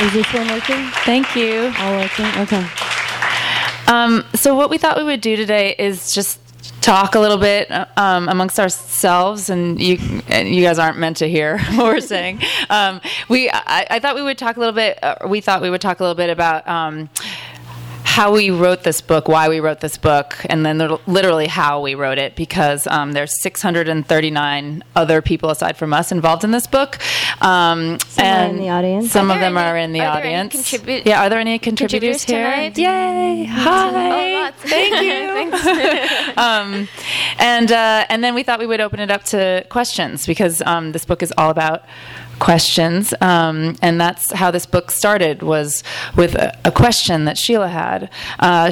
Is this one working? Thank you. All working? Okay. So what we thought we would do today is just talk a little bit amongst ourselves, and you guys aren't meant to hear what we're saying. We thought we would talk a little bit about how we wrote this book, why we wrote this book, and then literally how we wrote it, because there's 639 other people aside from us involved in this book. Some of them are in the audience. Are there any contributors here? Tonight? Yay! Hi! Oh, lots. Thank you. Thanks. And then we thought we would open it up to questions, because this book is all about questions, and that's how this book started, was with a question that Sheila had.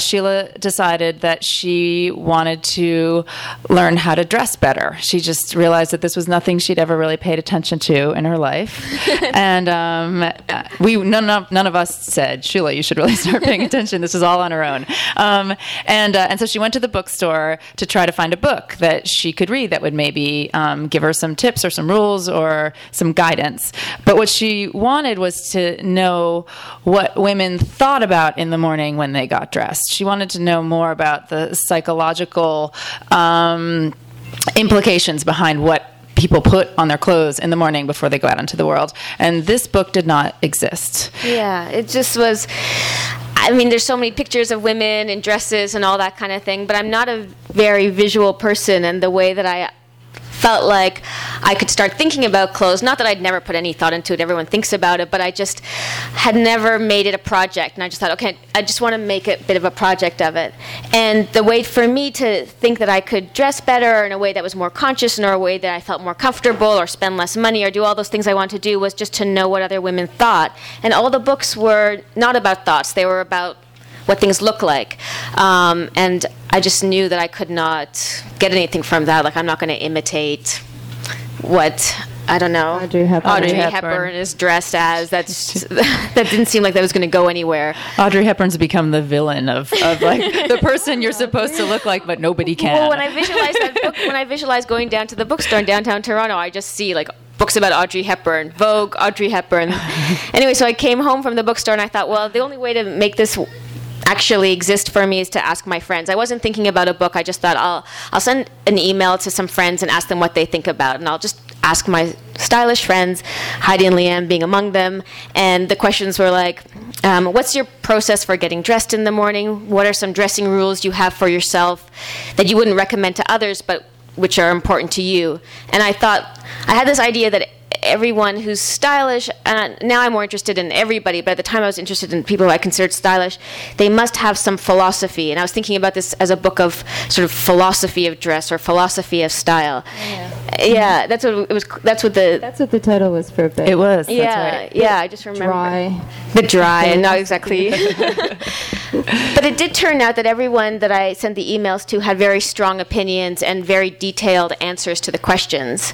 Sheila decided that she wanted to learn how to dress better. She just realized that this was nothing she'd ever really paid attention to in her life, and none of us said, Sheila, you should really start paying attention. This is all on her own, and so she went to the bookstore to try to find a book that she could read that would maybe give her some tips or some rules or some guidance. But what she wanted was to know what women thought about in the morning when they got dressed. She wanted to know more about the psychological implications behind what people put on their clothes in the morning before they go out into the world. And this book did not exist. Yeah, it just was... I mean, there's so many pictures of women in dresses and all that kind of thing, but I'm not a very visual person, and the way that I felt like I could start thinking about clothes. Not that I'd never put any thought into it. Everyone thinks about it, but I just had never made it a project. And I just thought, okay, I just want to make a bit of a project of it. And the way for me to think that I could dress better in a way that was more conscious, in a way that I felt more comfortable, or spend less money, or do all those things I wanted to do, was just to know what other women thought. And all the books were not about thoughts. They were about what things look like. And I just knew that I could not get anything from that. Like, I'm not going to imitate what, I don't know, Audrey Hepburn is dressed as. That didn't seem like that was going to go anywhere. Audrey Hepburn's become the villain of like the person you're supposed to look like, but nobody can. Well, when I visualize that book, when I visualize going down to the bookstore in downtown Toronto, I just see like books about Audrey Hepburn, Vogue, Audrey Hepburn. Anyway, so I came home from the bookstore and I thought, well, the only way to make this actually exist for me is to ask my friends. I wasn't thinking about a book. I just thought I'll send an email to some friends and ask them what they think about, and I'll just ask my stylish friends, Heidi and Leanne being among them. And the questions were like, what's your process for getting dressed in the morning? What are some dressing rules you have for yourself that you wouldn't recommend to others, but which are important to you? And I thought, I had this idea that everyone who's stylish, and now I'm more interested in everybody, but at the time I was interested in people who I considered stylish, they must have some philosophy. And I was thinking about this as a book of sort of philosophy of dress or philosophy of style. Yeah, that's what it was. That's what the title was for a bit. It was. Yeah, that's right. Yeah, I just remember. The dry, and not exactly. But it did turn out that everyone that I sent the emails to had very strong opinions and very detailed answers to the questions.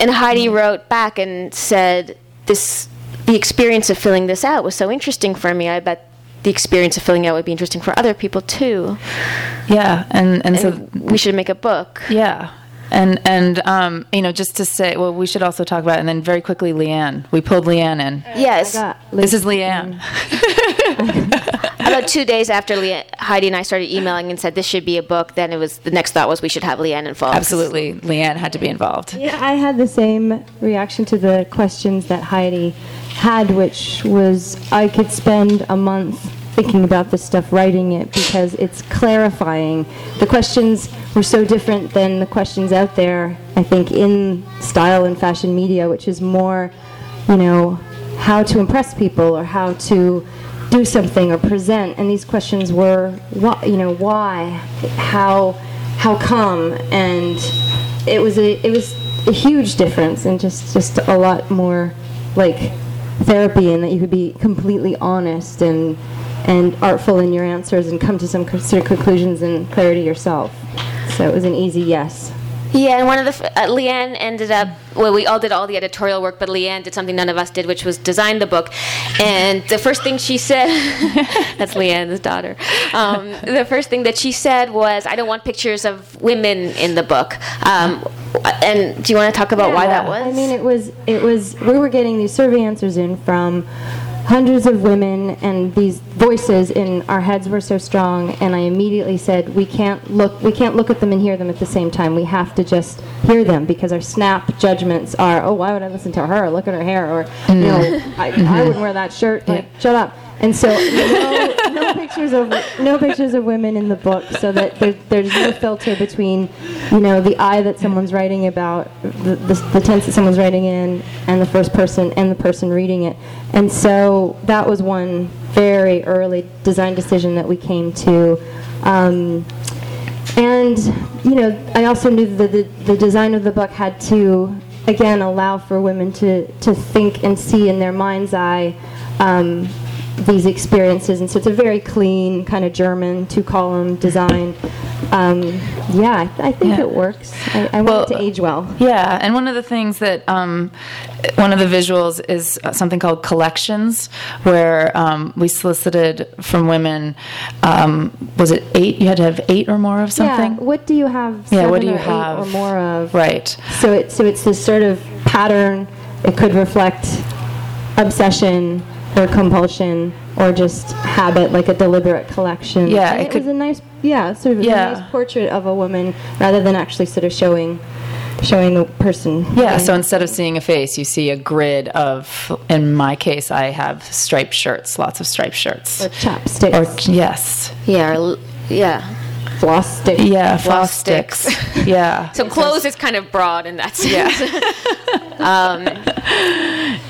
And Heidi wrote back and said, the experience of filling this out was so interesting for me. I bet the experience of filling out would be interesting for other people too. Yeah, and so we should make a book. Yeah. And you know, just to say, well, we should also talk about, and then very quickly, Leanne. We pulled Leanne in. Yes. This is Leanne. About 2 days after Heidi and I started emailing and said this should be a book, then it was, the next thought was we should have Leanne involved. Absolutely. Leanne had to be involved. Yeah, I had the same reaction to the questions that Heidi had, which was I could spend a month thinking about this stuff, writing it, because it's clarifying. The questions were so different than the questions out there, I think, in style and fashion media, which is more, you know, how to impress people or how to do something or present. And these questions were, you know, why, how come, and it was a huge difference, and just a lot more like therapy, in that you could be completely honest and and artful in your answers and come to some conclusions and clarity yourself. So it was an easy yes. Yeah, and one of the Leanne ended up, well, we all did all the editorial work, but Leanne did something none of us did, which was design the book. And the first thing she said, that's Leanne's daughter, the first thing that she said was, I don't want pictures of women in the book. And do you want to talk about why that was? I mean, it was we were getting these survey answers in from hundreds of women, and these voices in our heads were so strong, and I immediately said, we can't look at them and hear them at the same time. We have to just hear them, because our snap judgments are, oh, why would I listen to her? Look at her hair, or you know, I wouldn't wear that shirt. Like, shut up. And so no pictures of women in the book, so that there's no filter between, you know, the eye that someone's writing about, the tense that someone's writing in, and the first person and the person reading it. And so that was one very early design decision that we came to. And, you know, I also knew that the design of the book had to, again, allow for women to think and see in their mind's eye these experiences, and so it's a very clean kind of German 2-column design. I think it works. I want it to age well. Yeah, and one of the things that one of the visuals is something called collections, where we solicited from women. Was it 8? You had to have 8 or more of something. Yeah. What do you have? 7 what do you have? 8 or more of? Right. So it's this sort of pattern. It could reflect obsession, or compulsion, or just habit, like a deliberate collection. Yeah, and it was a nice, a nice portrait of a woman, rather than actually sort of showing the person. Yeah, right? So instead of seeing a face, you see a grid of, in my case, I have striped shirts, lots of striped shirts. Or chapsticks. Or, yes. Yeah, or, yeah. Floss sticks. Yeah, floss sticks. Yeah. So clothes is kind of broad in that sense. Yeah.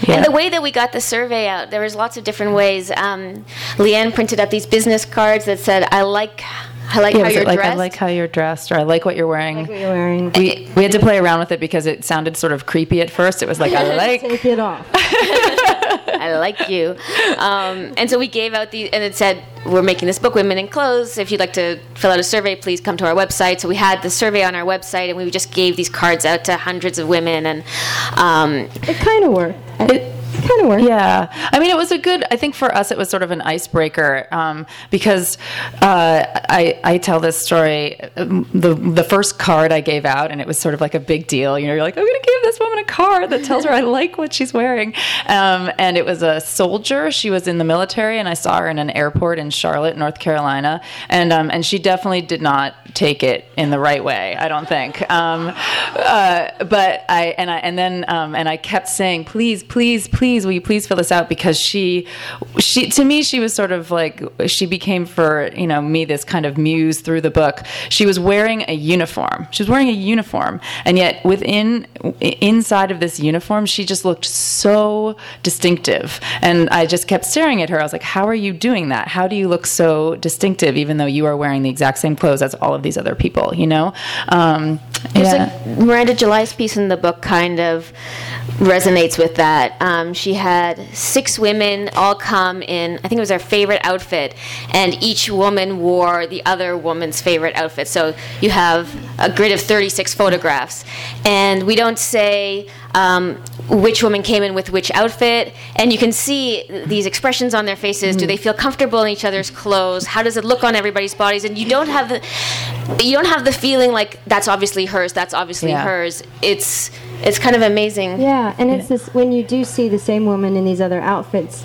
And the way that we got the survey out, there was lots of different ways. Leanne printed up these business cards that said, I like how you're dressed, or I like what you're wearing. We had to play around with it because it sounded sort of creepy at first. It was like, I like. Take it off. I like you. And so we gave out these, and it said, we're making this book, Women in Clothes. If you'd like to fill out a survey, please come to our website. So we had the survey on our website, and we just gave these cards out to hundreds of women. And it kind of worked. Kind of worked. Yeah. I mean, it was I think for us it was sort of an icebreaker, because I tell this story, the first card I gave out, and it was sort of like a big deal. You know, you're like, I'm going to give this woman a card that tells her I like what she's wearing. And it was a soldier. She was in the military, and I saw her in an airport in Charlotte, North Carolina. And she definitely did not take it in the right way, I don't think. But I kept saying, please, will you please fill this out? Because she to me, she was sort of like, she became for, you know, me this kind of muse through the book. She was wearing a uniform. And yet inside of this uniform, she just looked so distinctive. And I just kept staring at her. I was like, how are you doing that? How do you look so distinctive, even though you are wearing the exact same clothes as all of these other people, you know? Like Miranda July's piece in the book kind of resonates with that. She had 6 women all come in, I think it was our favorite outfit, and each woman wore the other woman's favorite outfit. So you have a grid of 36 photographs. And we don't say which woman came in with which outfit. And you can see these expressions on their faces. Mm-hmm. Do they feel comfortable in each other's clothes? How does it look on everybody's bodies? And you don't have the feeling like, that's obviously hers, that's obviously hers. It's kind of amazing. Yeah, and it's this, when you do see the same woman in these other outfits,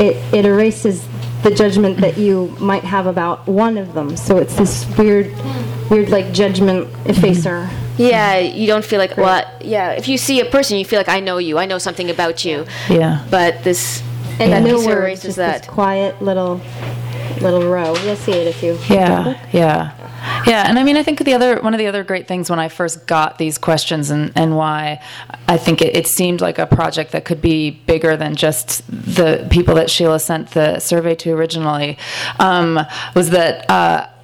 it erases the judgment that you might have about one of them. So it's this weird like judgment effacer. Yeah, you don't feel like, well, yeah, if you see a person, you feel like, I know you, I know something about you. Yeah. But this, and no words, just that. This quiet little row. You'll see it if you. Yeah, and I mean, I think one of the other great things when I first got these questions, and why I think it seemed like a project that could be bigger than just the people that Sheila sent the survey to originally, was that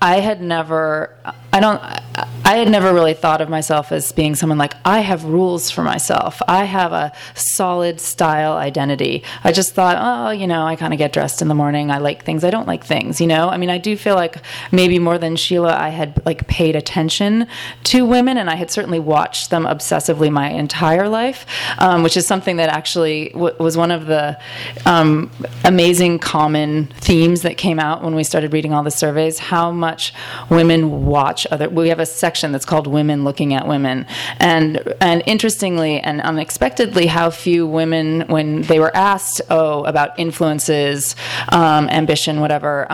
I had never I had never really thought of myself as being someone like, I have rules for myself. I have a solid style identity. I just thought, oh, you know, I kind of get dressed in the morning. I like things. I don't like things, you know? I mean, I do feel like maybe more than Sheila, I had like paid attention to women, and I had certainly watched them obsessively my entire life, which is something that actually was one of the amazing common themes that came out when we started reading all the surveys, how much women watch other. We have a section that's called Women Looking at Women. And interestingly and unexpectedly, how few women, when they were asked, oh, about influences, ambition, whatever,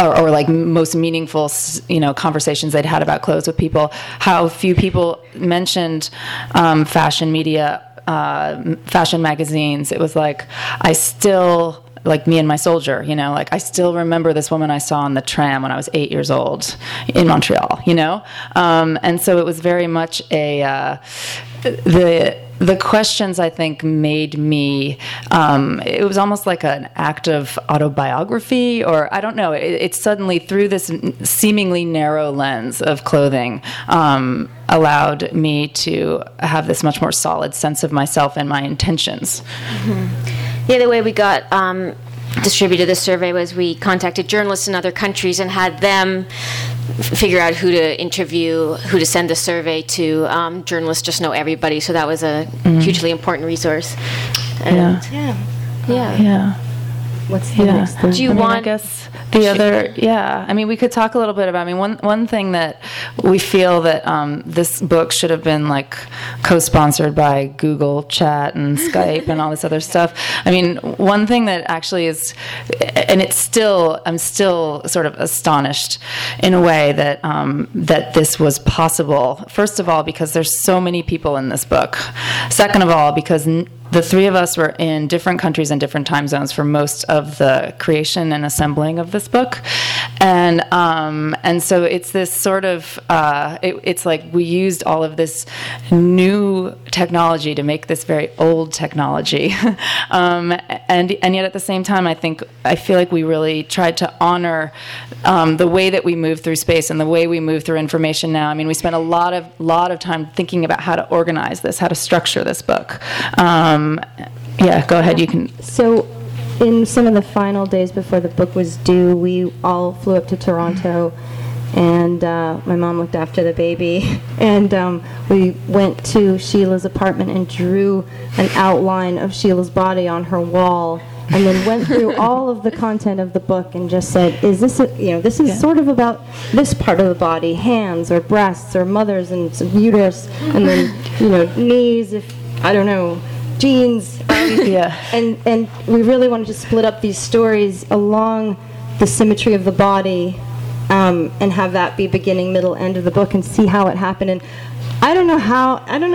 or like most meaningful, you know, conversations they'd had about clothes with people, how few people mentioned fashion media, fashion magazines. It was like, I still... like Me and My Soldier, you know, like I still remember this woman I saw on the tram when I was 8 years old in Montreal, you know? And so it was very much a, the questions, I think, made me, it was almost like an act of autobiography, or I don't know, it suddenly, through this seemingly narrow lens of clothing, allowed me to have this much more solid sense of myself and my intentions. Mm-hmm. Yeah, the way we got distributed the survey was we contacted journalists in other countries and had them figure out who to interview, who to send the survey to. Journalists just know everybody, so that was a hugely important resource. And yeah. What's the next thing? Do you want? I guess the other. Yeah, I mean, we could talk a little bit about. I mean, one thing that we feel that this book should have been like co-sponsored by Google Chat and Skype and all this other stuff. I mean, one thing that actually is, and it's still, I'm still sort of astonished in a way that that this was possible. First of all, because there's so many people in this book. Second of all, because the three of us were in different countries and different time zones for most of the creation and assembling of this book, and so it's this sort of it's like we used all of this new technology to make this very old technology, and yet at the same time, I feel like we really tried to honor the way that we move through space and the way we move through information now. I mean, we spent a lot of time thinking about how to organize this, how to structure this book. Yeah, go ahead, you can. So in some of the final days before the book was due, we all flew up to Toronto, and my mom looked after the baby, and we went to Sheila's apartment and drew an outline of Sheila's body on her wall, and then went through all of the content of the book and just said, is this, this is sort of about this part of the body, hands or breasts or mothers and uterus, and then, knees, if I don't know, jeans, and we really wanted to split up these stories along the symmetry of the body, and have that be beginning, middle, end of the book, and see how it happened. And I don't know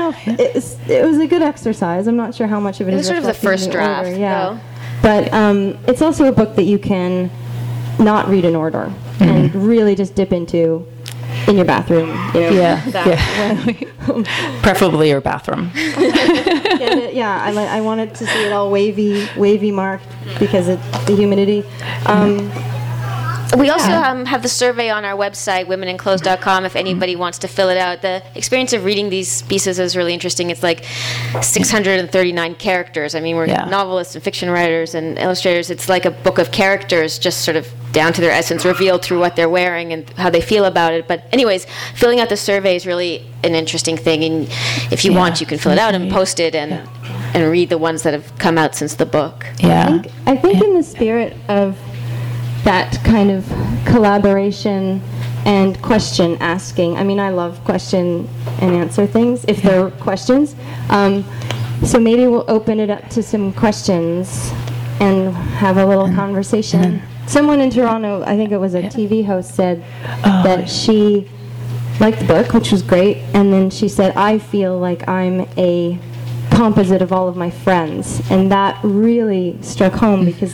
if it was a good exercise. I'm not sure how much of it is sort of the first draft, but it's also a book that you can not read in order and really just dip into. In your bathroom, preferably your bathroom. I wanted to see it all wavy marked because of the humidity. We also have the survey on our website, womeninclothes.com, if anybody wants to fill it out. The experience of reading these pieces is really interesting. It's like 639 characters. I mean, we're novelists and fiction writers and illustrators. It's like a book of characters, just sort of down to their essence, revealed through what they're wearing and how they feel about it. But anyways, filling out the survey is really an interesting thing. And if you want, you can fill it out and post it and read the ones that have come out since the book. Yeah. I think in the spirit of that kind of collaboration and question asking. I mean, I love question and answer things, if there are questions. So maybe we'll open it up to some questions and have a little conversation. Someone in Toronto, I think it was a TV host, said that she liked the book, which was great, and then she said, I feel like I'm a composite of all of my friends. And that really struck home because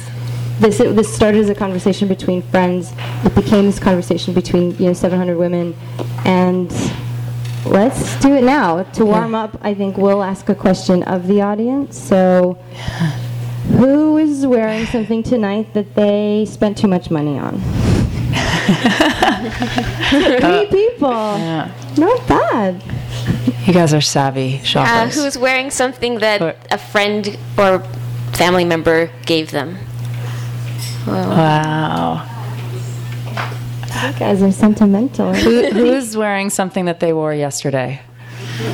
This started as a conversation between friends. It became this conversation between 700 women, and let's do it now. To warm up, I think we'll ask a question of the audience. So, who is wearing something tonight that they spent too much money on? Three people. Yeah. Not bad. You guys are savvy shoppers. Who's wearing something that a friend or family member gave them? Whoa. Wow. You guys are sentimental. Who's wearing something that they wore yesterday? Do you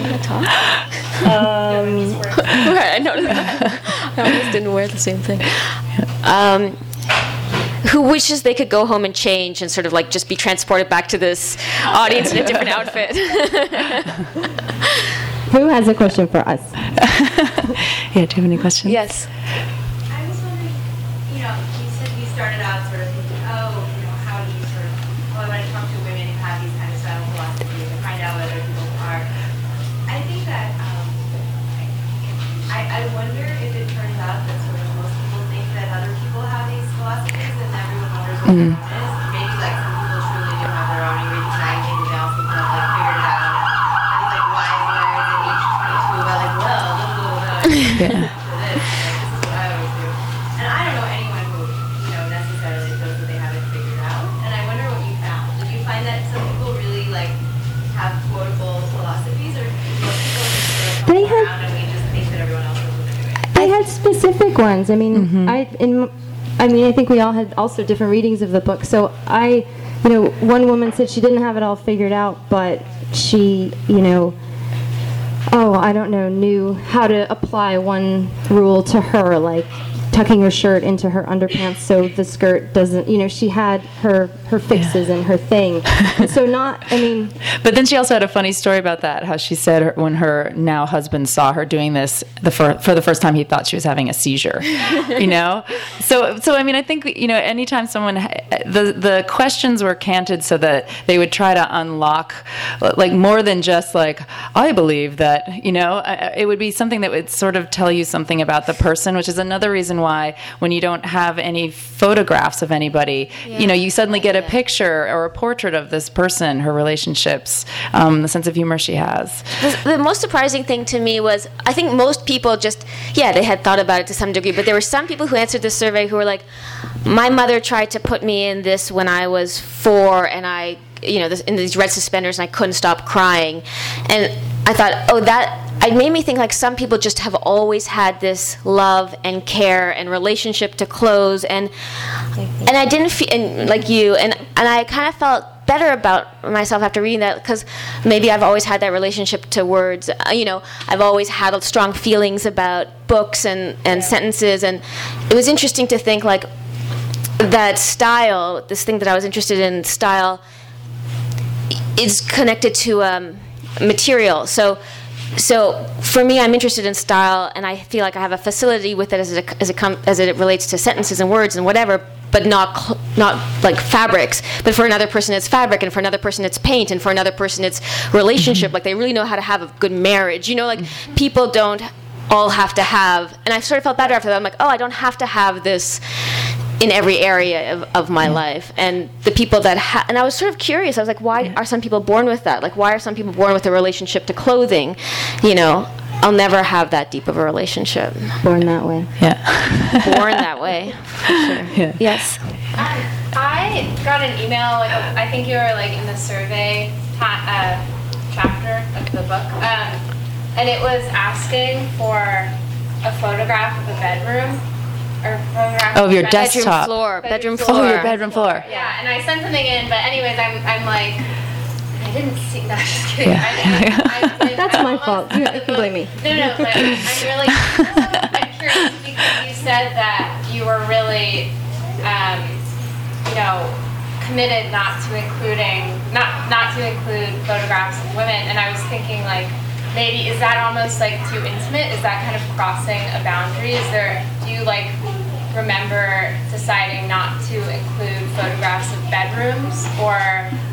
want to talk? I noticed that. I almost didn't wear the same thing. Who wishes they could go home and change and sort of like just be transported back to this audience in a different outfit? Who has a question for us? Yeah, do you have any questions? Yes. I was wondering, you said you started out sort of thinking, how do you I want to talk to women who have these kind of style philosophies and find out what other people are. I think that I wonder if it turns out that sort of most people think that other people have these philosophies and everyone wonders what it is. Maybe like some people truly do have their own, even tonight, maybe they all think they've like figured it out. And it's like, why is there an H22 about like, well, yeah. Specific ones. I mean, I think we all had also different readings of the book. So one woman said she didn't have it all figured out, but she, knew how to apply one rule to her, like tucking her shirt into her underpants so the skirt doesn't, she had her fixes and her thing. But then she also had a funny story about that, how she said when her now husband saw her doing this for the first time, he thought she was having a seizure, So, I mean, I think, anytime someone, the questions were canted so that they would try to unlock, like, more than just, like, I believe that, it would be something that would sort of tell you something about the person, which is another reason why when you don't have any photographs of anybody, you suddenly get a picture or a portrait of this person, her relationships, the sense of humor she has. The most surprising thing to me was, I think most people just, they had thought about it to some degree, but there were some people who answered this survey who were like, my mother tried to put me in this when I was 4 and I, in these red suspenders and I couldn't stop crying. And I thought, it made me think like some people just have always had this love and care and relationship to clothes and I didn't feel like you and I kind of felt better about myself after reading that because maybe I've always had that relationship to words. I've always had strong feelings about books and sentences, and it was interesting to think like that style, this thing that I was interested in, style, is connected to material. So for me, I'm interested in style, and I feel like I have a facility with it as it relates to sentences and words and whatever, but not like fabrics. But for another person, it's fabric, and for another person, it's paint, and for another person, it's relationship. Like they really know how to have a good marriage. People don't all have to have. And I sort of felt better after that. I'm like, I don't have to have this in every area of my life. And the people that and I was sort of curious. I was like, why are some people born with that? Like, why are some people born with a relationship to clothing? I'll never have that deep of a relationship. Born that way. Yeah. Born that way. For sure. Yeah. Yes. I got an email. Like, I think you were like in the survey chapter of the book, and it was asking for a photograph of a bedroom. Of your desktop. Bedroom floor. Oh, your bedroom floor. Yeah, and I sent something in, but anyways, I'm like, I didn't see that. Yeah. That's my fault. You can blame me. No, but I'm curious because you said that you were really, committed not to include photographs of women, and I was thinking like, maybe is that almost like too intimate? Is that kind of crossing a boundary? Do you like remember deciding not to include photographs of bedrooms or?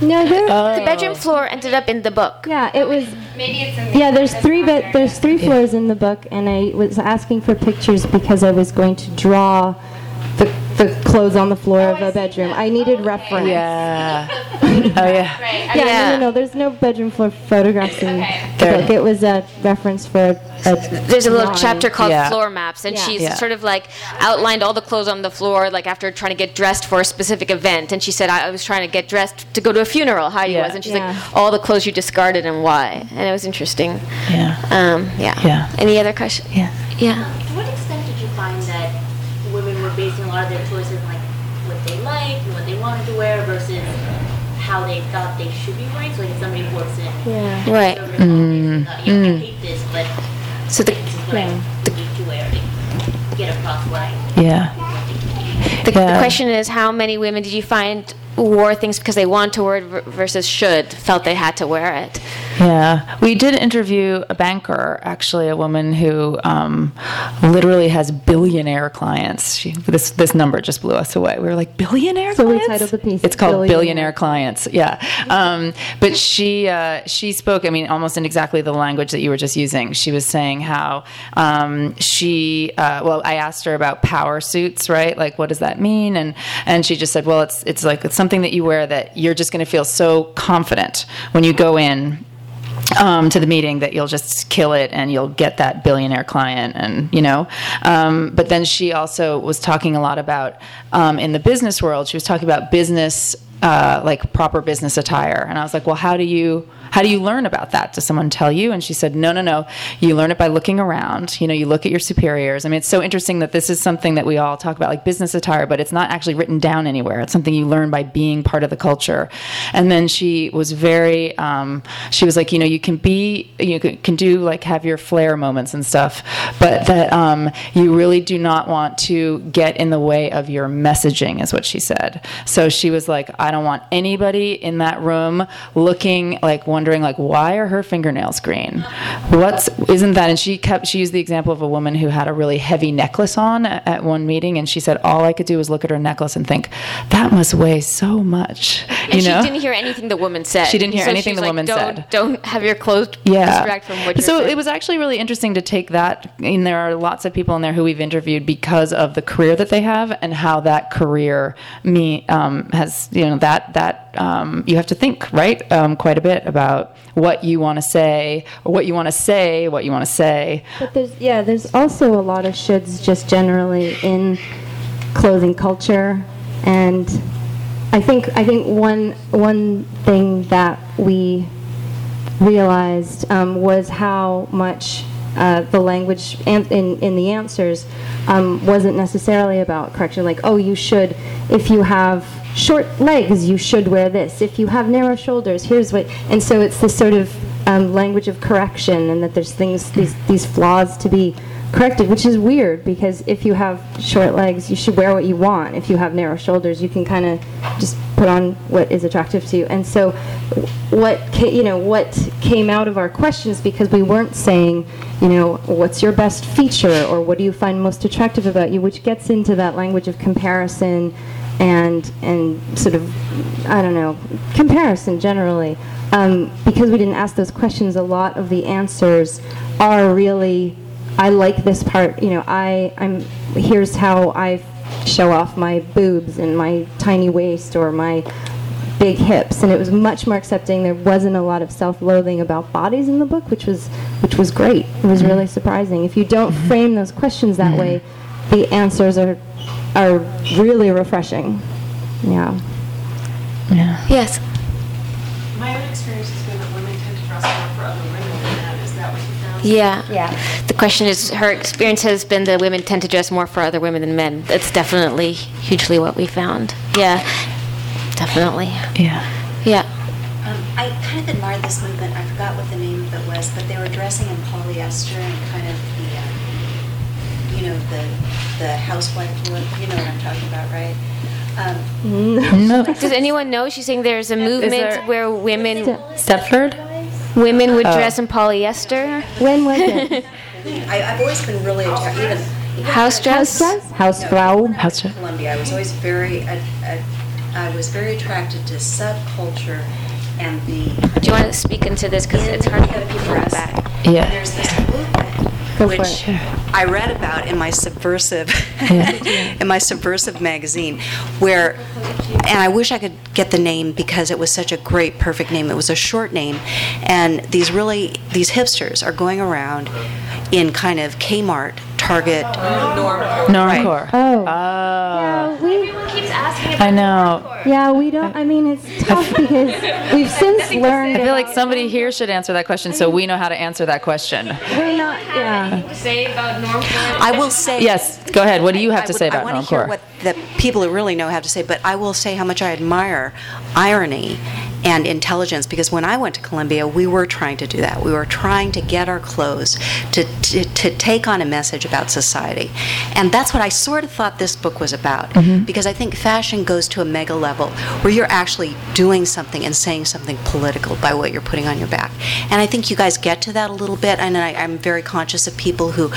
No, the bedroom floor ended up in the book. Yeah, it was. Maybe it's in the there's three floors in the book, and I was asking for pictures because I was going to draw the clothes on the floor of a bedroom. I needed reference. Yeah. Right. Yeah. No, there's no bedroom floor photographs in the book. It was a reference for there's a little chapter called Floor Maps, and she's sort of like outlined all the clothes on the floor, like after trying to get dressed for a specific event. And she said, I was trying to get dressed to go to a funeral, Heidi was. And she's like, all the clothes you discarded and why. And it was interesting. Yeah. Any other questions? To what extent did you find that women were basing a lot of their choices on like what they liked and what they wanted to wear versus how they thought they should be wearing? So like if somebody walks in, I hate this, but so this is what I need to wear to get across what I The question is, how many women did you find wore things because they want to wear it versus felt they had to wear it? Yeah. We did interview a banker, actually, a woman who literally has billionaire clients. This number just blew us away. We were like, billionaire clients? So we titled the piece. It's called Billionaire Clients. Yeah. But she spoke, I mean, almost in exactly the language that you were just using. She was saying how I asked her about power suits, right? Like, what does that mean? And she just said, well, it's like, it's something that you wear that you're just going to feel so confident when you go in to the meeting that you'll just kill it and you'll get that billionaire client, and but then she also was talking a lot about in the business world, she was talking about business like proper business attire, and I was like, well, how do you learn about that? Does someone tell you? And she said, no. You learn it by looking around. You look at your superiors. I mean, it's so interesting that this is something that we all talk about, like business attire, but it's not actually written down anywhere. It's something you learn by being part of the culture. And then she was very, she was like, you can have your flair moments and stuff, but that you really do not want to get in the way of your messaging, is what she said. So she was like, I don't want anybody in that room looking like one. Wondering like, why are her fingernails green? And she used the example of a woman who had a really heavy necklace on at one meeting, and she said all I could do was look at her necklace and think, that must weigh so much. She didn't hear anything the woman said. She didn't hear anything the woman said. Don't have your clothes distract from what you're saying. So it was actually really interesting to take that. And there are lots of people in there who we've interviewed because of the career that they have and how that career has you have to think quite a bit about what you want to say, or what you want to say. But there's also a lot of shoulds just generally in clothing culture, and I think one thing that we realized was how much the language in the answers wasn't necessarily about correction. Like, you should, if you have short legs, you should wear this. If you have narrow shoulders, here's what. And so it's this sort of language of correction, and that there's things, these flaws to be corrected, which is weird, because if you have short legs, you should wear what you want. If you have narrow shoulders, you can kind of just put on what is attractive to you. And so what came out of our questions, because we weren't saying, what's your best feature, or what do you find most attractive about you, which gets into that language of comparison and sort of, comparison generally. Because we didn't ask those questions, a lot of the answers are really, I like this part, here's how I show off my boobs and my tiny waist or my big hips. And it was much more accepting. There wasn't a lot of self-loathing about bodies in the book, which was great. It was really surprising. If you don't frame those questions that way, the answers are really refreshing. Yeah. Yes. My own experience has been that women tend to dress more for other women than that. Is that what you found? Yeah. The question is, her experience has been that women tend to dress more for other women than men. That's definitely hugely what we found. Yeah. Definitely. Yeah. I kind of admired this movement. I forgot what the name of it was, but they were dressing in polyester and kind of the the housewife look. You know what I'm talking about, right? No. Does anyone know? She's saying there's a movement where women... Stepford? Women would dress in polyester. When was it? I've always been really attracted. Even house dress? Housefrau. In Colombia, I was always very attracted to subculture and the... Do you want to speak into this? Because it's hard to get people back. Yeah. There's this movement which I read about in my subversive magazine, where, and I wish I could get the name because it was such a great, perfect name. It was a short name, and these hipsters are going around in kind of Kmart, Target, normcore. Oh. Yeah, everyone keeps asking about normcore. Yeah, we don't. I mean, it's tough because we've since learned. I feel like somebody here should answer that question, so we know how to answer that question. We're not. Yeah. Say about normcore. I will say. Yes. Go ahead. What do you have to say about normcore? I want to hear what the people who really know have to say, but I will say how much I admire irony and intelligence, because when I went to Columbia, we were trying to do that. We were trying to get our clothes to take on a message about society. And that's what I sort of thought this book was about, because I think fashion goes to a mega level where you're actually doing something and saying something political by what you're putting on your back. And I think you guys get to that a little bit, and I'm very conscious of people who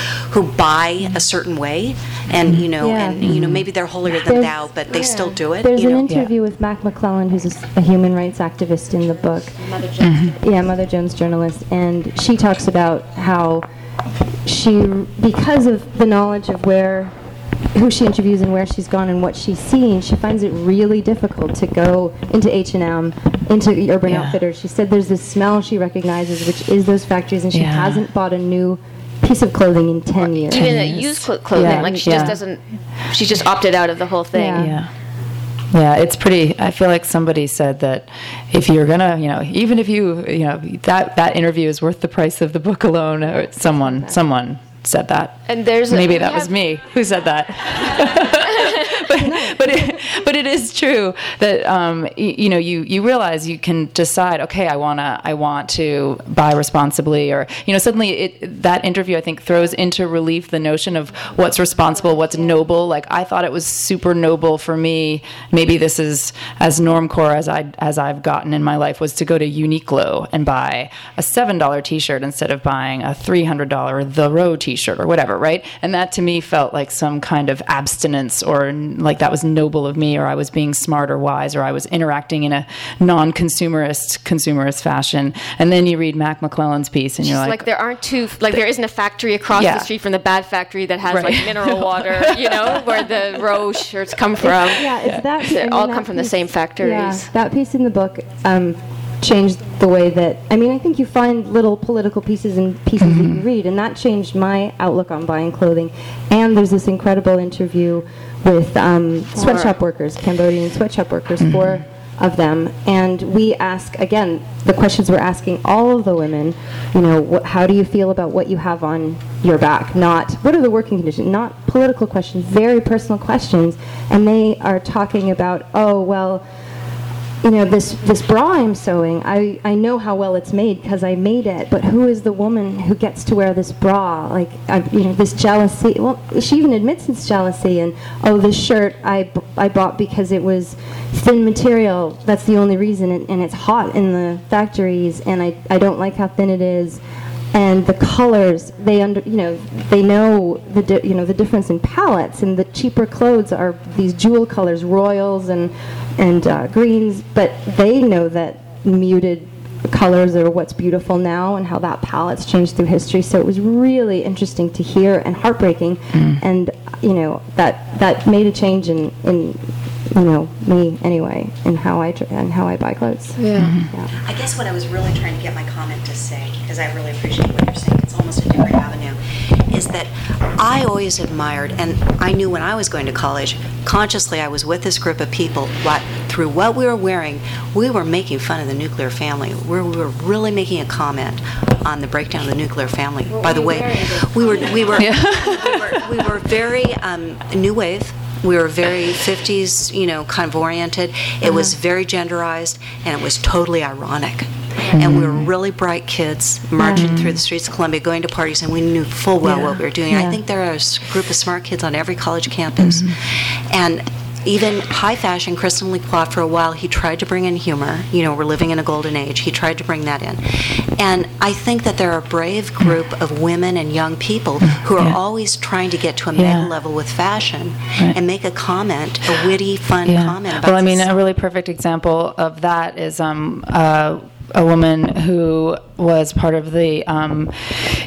buy a certain way, and you know, and you know, maybe they're holier than thou, but they still do it. There's an interview with Mac McClelland, who's a human rights activist in the book. Mother Jones. Yeah, Mother Jones journalist, and she talks about how she, because of the knowledge of who she interviews and where she's gone and what she's seen, she finds it really difficult to go into H&M, into Urban Outfitters. She said there's this smell she recognizes, which is those factories, and she hasn't bought a new piece of clothing in 10 years. Even used clothing, like she just doesn't, she just opted out of the whole thing. Yeah, it's pretty. I feel like somebody said that if you're gonna, even if you that interview is worth the price of the book alone. Or someone said that. And there's maybe that was me who said that. But it is true that you realize you can decide, okay, I want to buy responsibly, or suddenly that interview I think throws into relief the notion of what's responsible, what's noble. Like I thought it was super noble for me. Maybe this is as normcore as I've gotten in my life, was to go to Uniqlo and buy a $7 t-shirt instead of buying a $300 The Row t-shirt or whatever, right? And that to me felt like some kind of abstinence, or like that was noble of me, or I was being smart or wise, or I was interacting in a non-consumerist fashion. And then you read Mac McClelland's piece, and she's, you're like there aren't two, like there isn't a factory across the street from the bad factory that has like mineral water, where the Row shirts come from. Yeah, it's that. They all come from the same factories. Yeah, that piece in the book changed the way that, I think you find little political pieces in pieces that you read, and that changed my outlook on buying clothing. And there's this incredible interview with sweatshop workers, Cambodian sweatshop workers, four of them, and we ask, again, the questions we're asking all of the women, how do you feel about what you have on your back? Not, what are the working conditions? Not political questions, very personal questions, and they are talking about, this bra I'm sewing, I know how well it's made because I made it, but who is the woman who gets to wear this bra? Like, this jealousy. Well, she even admits it's jealousy, and, this shirt I bought because it was thin material. That's the only reason, and it's hot in the factories, and I don't like how thin it is. And the colors, they know the difference in palettes, and the cheaper clothes are these jewel colors, royals and greens, but they know that muted colors are what's beautiful now, and how that palette's changed through history. So it was really interesting to hear, and heartbreaking, and that made a change in me anyway, and how I buy clothes. I guess what I was really trying to get my comment to say, because I really appreciate what you're saying, it's almost a different avenue, is that I always admired, and I knew when I was going to college, consciously I was with this group of people, through what we were wearing, we were making fun of the nuclear family. We were really making a comment on the breakdown of the nuclear family. Well, by the way, we were very new wave. We were very 50s, kind of oriented. It was very genderized, and it was totally ironic. And we were really bright kids marching through the streets of Columbia, going to parties, and we knew full well what we were doing. I think there are a group of smart kids on every college campus. And even high fashion, Kristin Lacroix, for a while, he tried to bring in humor. We're living in a golden age. He tried to bring that in. And I think that there are a brave group of women and young people who are always trying to get to a mega level with fashion and make a comment, a witty, fun comment about this. A really perfect example of that is a woman who was part of the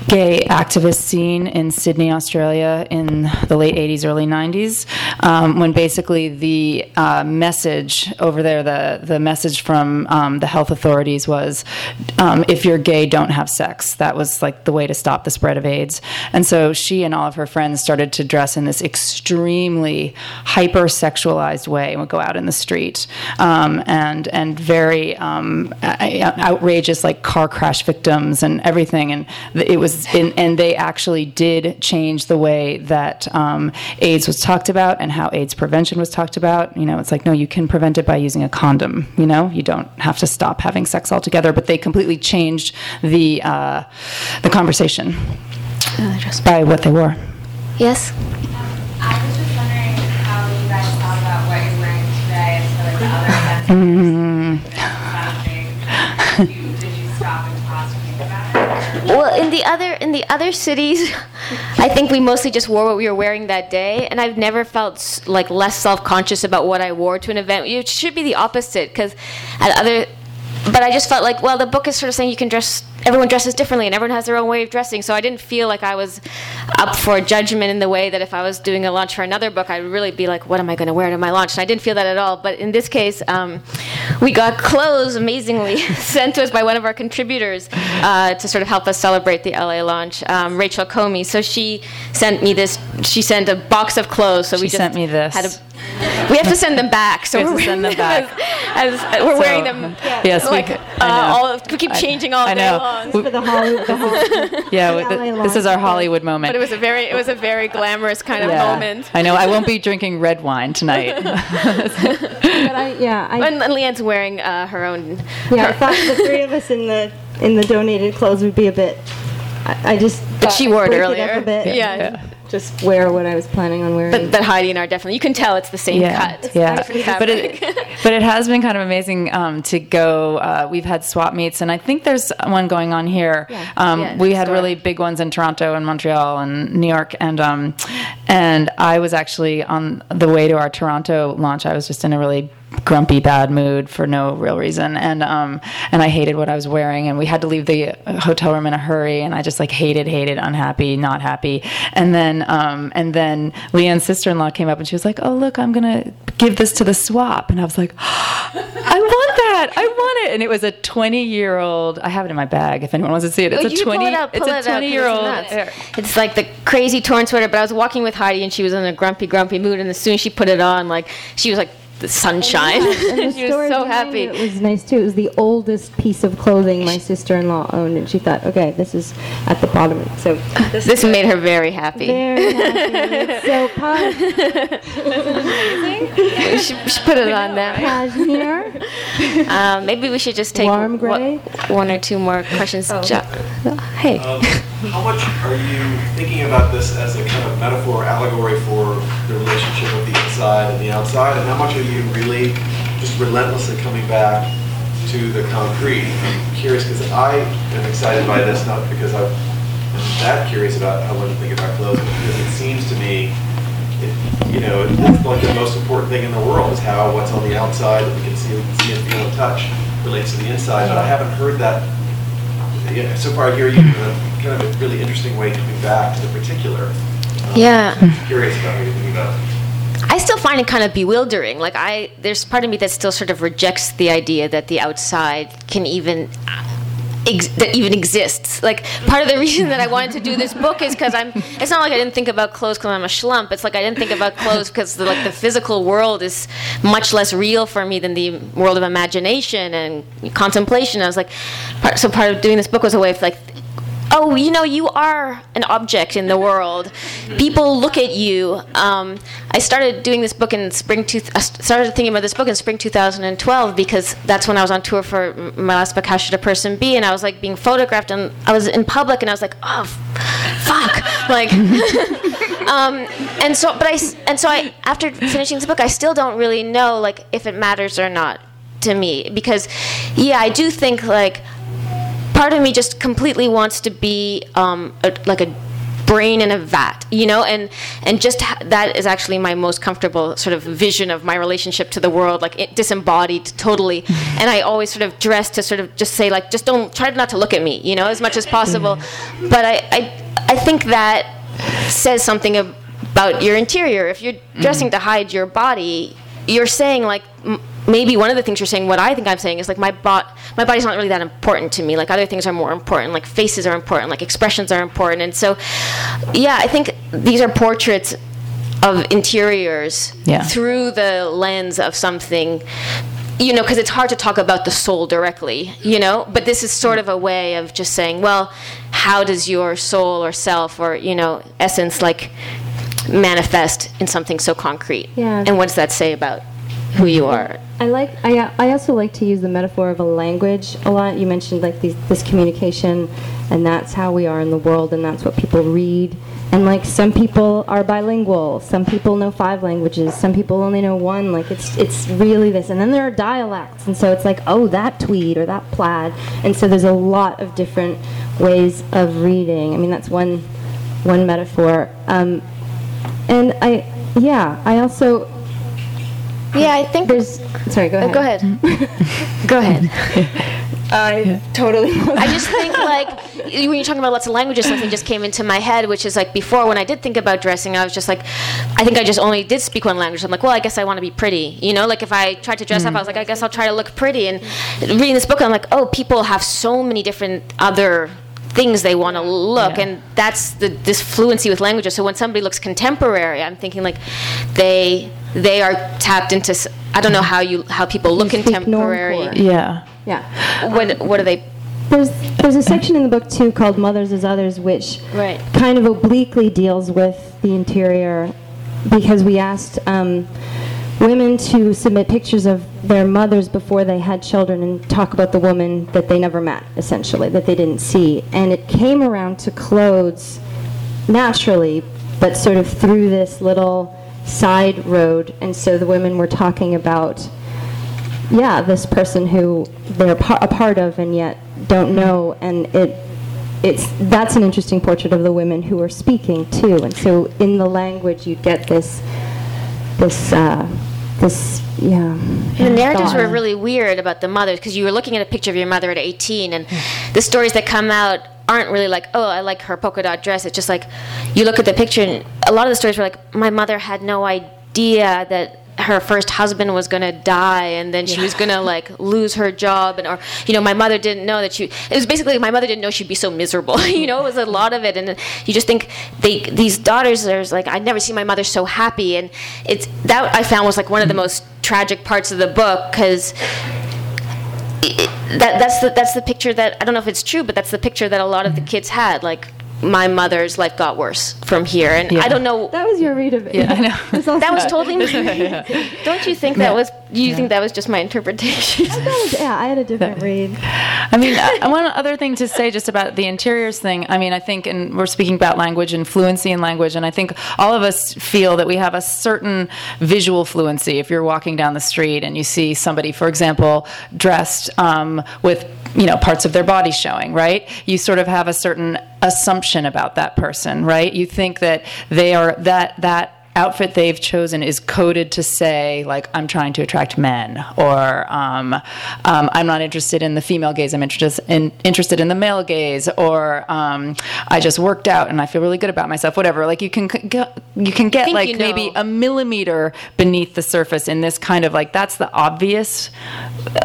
gay activist scene in Sydney, Australia in the late 80s, early 90s, when basically the message over there, the message from the health authorities was, if you're gay, don't have sex. That was like the way to stop the spread of AIDS. And so she and all of her friends started to dress in this extremely hyper-sexualized way and would go out in the street and very outrageous, like car crash victims and everything. And it was, and they actually did change the way that AIDS was talked about and how AIDS prevention was talked about. You know, it's like, no, you can prevent it by using a condom. You know, you don't have to stop having sex altogether. But they completely changed the conversation by what they wore. Yes. I was just wondering how you guys thought about what you're wearing today as far as the other countries. Did you stop and pause and think about it? Well, in the other cities, I think we mostly just wore what we were wearing that day, and I've never felt like less self-conscious about what I wore to an event. It should be the opposite, because but I just felt like, well, the book is sort of saying you can dress. Everyone dresses differently, and everyone has their own way of dressing. So I didn't feel like I was up for judgment in the way that if I was doing a launch for another book, I'd really be like, what am I going to wear to my launch? And I didn't feel that at all. But in this case, we got clothes, amazingly, sent to us by one of our contributors to sort of help us celebrate the LA launch, Rachel Comey. So she sent me this. She sent a box of clothes. So we have to send them back. So we're send them back. As we're wearing them. Yes, like, we keep changing all day long. For the Hollywood. Yeah, this is our Hollywood moment. But it was a very glamorous kind of moment. I know. I won't be drinking red wine tonight. And Leanne's wearing her own. Yeah, I thought the three of us in the donated clothes would be a bit. I just. But she wore it earlier. It up a bit. Yeah. Just wear what I was planning on wearing. But Heidi and I definitely, you can tell it's the same cut. Yeah, but it has been kind of amazing to go. We've had swap meets, and I think there's one going on here. Yeah. We had really big ones in Toronto and Montreal and New York, and I was actually on the way to our Toronto launch. I was just in a really grumpy, bad mood for no real reason, and I hated what I was wearing, and we had to leave the hotel room in a hurry, and I just like hated, unhappy, not happy, and then Leanne's sister-in-law came up, and she was like, "Oh look, I'm gonna give this to the swap," and I was like, "Oh, I want it," and it was a 20-year-old. I have it in my bag if anyone wants to see it. It's a 20-year-old. It's like the crazy torn sweater. But I was walking with Heidi, and she was in a grumpy mood, and as soon as she put it on, like she was like. The sunshine. And she was so happy. It was nice too. It was the oldest piece of clothing my sister-in-law owned, and she thought, okay, this is at the bottom. So this made her very happy. Very happy. So amazing. She put it on now. Cashmere. Maybe we should just take warm gray. One or two more questions. Oh. Hey. How much are you thinking about this as a kind of metaphor, allegory for the relationship of the inside and the outside, and how much are you really just relentlessly coming back to the concrete? I'm curious because I am excited by this, not because I'm that curious about how women think about clothes, but because it seems to me, it's like the most important thing in the world is how what's on the outside that we can see and feel and touch relates to the inside. But I haven't heard that. Yeah, so far I hear you in a kind of a really interesting way coming back to the particular. I'm curious about what you think about it. I still find it kind of bewildering. Like there's part of me that still sort of rejects the idea that the outside can even exists. Like part of the reason that I wanted to do this book is because it's not like I didn't think about clothes because I'm a schlump. It's like I didn't think about clothes because the physical world is much less real for me than the world of imagination and contemplation. I was like, so part of doing this book was a way of like, oh, you are an object in the world. People look at you. I started doing this book in spring. I started thinking about this book in spring 2012 because that's when I was on tour for my last book, How Should a Person Be? And I was like being photographed, and I was in public, and I was like, oh, fuck, like. And so I after finishing this book, I still don't really know like if it matters or not to me because, I do think like. Part of me just completely wants to be like a brain in a vat, you know, and just that is actually my most comfortable sort of vision of my relationship to the world, like it disembodied totally. And I always sort of dress to sort of just say, like, just don't try not to look at me, you know, as much as possible. But I think that says something about your interior. If you're dressing to hide your body, you're saying, like, maybe one of the things you're saying, what I think I'm saying, is like my body's not really that important to me. Like other things are more important. Like faces are important. Like expressions are important. And so, yeah, I think these are portraits of interiors through the lens of something, you know, because it's hard to talk about the soul directly, you know. But this is sort of a way of just saying, well, how does your soul or self or, you know, essence like manifest in something so concrete? Yeah. And what does that say about who you are? I also like to use the metaphor of a language a lot. You mentioned like this communication, and that's how we are in the world, and that's what people read. And like some people are bilingual, some people know 5 languages, some people only know 1. Like it's really this. And then there are dialects, and so it's like, oh, that tweed or that plaid. And so there's a lot of different ways of reading. I mean, that's one metaphor. And I also. Yeah, I think there's... Sorry, go ahead. Go ahead. Totally. I just think, like, when you're talking about lots of languages, something just came into my head, which is, like, before when I did think about dressing, I was just like, I think I just only did speak one language. I'm like, well, I guess I want to be pretty. You know, like, if I tried to dress up, I was like, I guess I'll try to look pretty. And reading this book, I'm like, oh, people have so many different other things they want to look, and that's this fluency with languages. So when somebody looks contemporary, I'm thinking, like, they are tapped into. I don't know how people look contemporary. Yeah. What are they? There's a section in the book too called "Mothers as Others," which kind of obliquely deals with the interior, because we asked women to submit pictures of their mothers before they had children and talk about the woman that they never met, essentially, that they didn't see. And it came around to clothes naturally, but sort of through this little side road. And so the women were talking about this person who they're a part of and yet don't know. And that's an interesting portrait of the women who are speaking too. And so in the language you get this. The narratives were really weird about the mothers, because you were looking at a picture of your mother at 18, and the stories that come out aren't really like, oh, I like her polka dot dress. It's just like, you look at the picture, and a lot of the stories were like, my mother had no idea that her first husband was going to die, and then she was going to, like, lose her job, and, or, you know, my mother didn't know that it was basically, my mother didn't know she'd be so miserable, you know, it was a lot of it. And you just think, these daughters, there's like, I'd never seen my mother so happy, and it's, that I found was, like, one of the most tragic parts of the book, because that's the picture that, I don't know if it's true, but that's the picture that a lot of the kids had, like, my mother's life got worse from here, and I don't know. That was your read of it. Yeah, I know. That was totally me. Don't you think that was? You think that was just my interpretation? I had a different read. I mean, one other thing to say just about the interiors thing. I mean, I think, and we're speaking about language and fluency in language, and I think all of us feel that we have a certain visual fluency. If you're walking down the street and you see somebody, for example, dressed with, you know, parts of their body showing, right? You sort of have a certain assumption about that person, right? You think that they are that outfit they've chosen is coded to say, like, I'm trying to attract men, or I'm not interested in the female gaze, I'm interested in the male gaze, or I just worked out and I feel really good about myself, whatever. Like, you can get, like, you know, maybe a millimeter beneath the surface in this kind of, like, that's the obvious,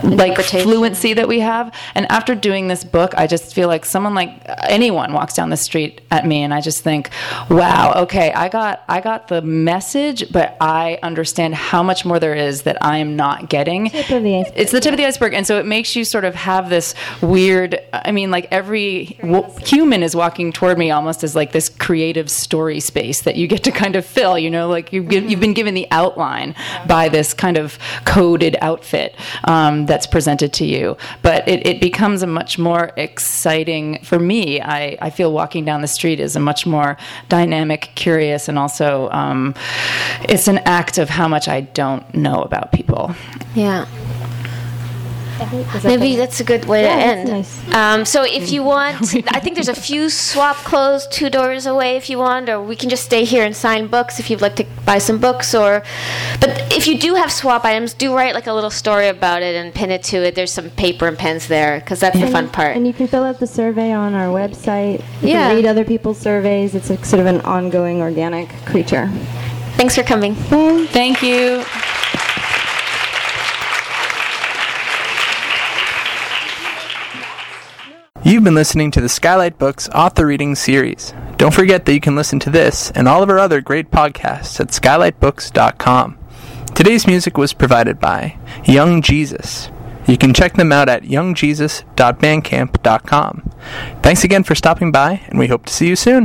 like, fluency that we have. And after doing this book, I just feel like someone, like, anyone walks down the street at me and I just think, wow, okay, I got the message, but I understand how much more there is that I am not getting. It's the tip of the iceberg. And so it makes you sort of have this weird, I mean, like, every human is walking toward me almost as, like, this creative story space that you get to kind of fill, you know, like you've been given the outline by this kind of coded outfit that's presented to you. But it becomes a much more exciting, for me, I feel walking down the street is a much more dynamic, curious, and also it's an act of how much I don't know about people. Yeah. Maybe that's a good way to end. Nice. So if you want, I think there's a few swap clothes 2 doors away if you want, or we can just stay here and sign books if you'd like to buy some books. But if you do have swap items, do write like a little story about it and pin it to it. There's some paper and pens there because that's the fun part. And you can fill out the survey on our website. You can read other people's surveys. It's sort of an ongoing organic creature. Thanks for coming. Thank you. You've been listening to the Skylight Books Author Reading Series. Don't forget that you can listen to this and all of our other great podcasts at skylightbooks.com. Today's music was provided by Young Jesus. You can check them out at youngjesus.bandcamp.com. Thanks again for stopping by, and we hope to see you soon.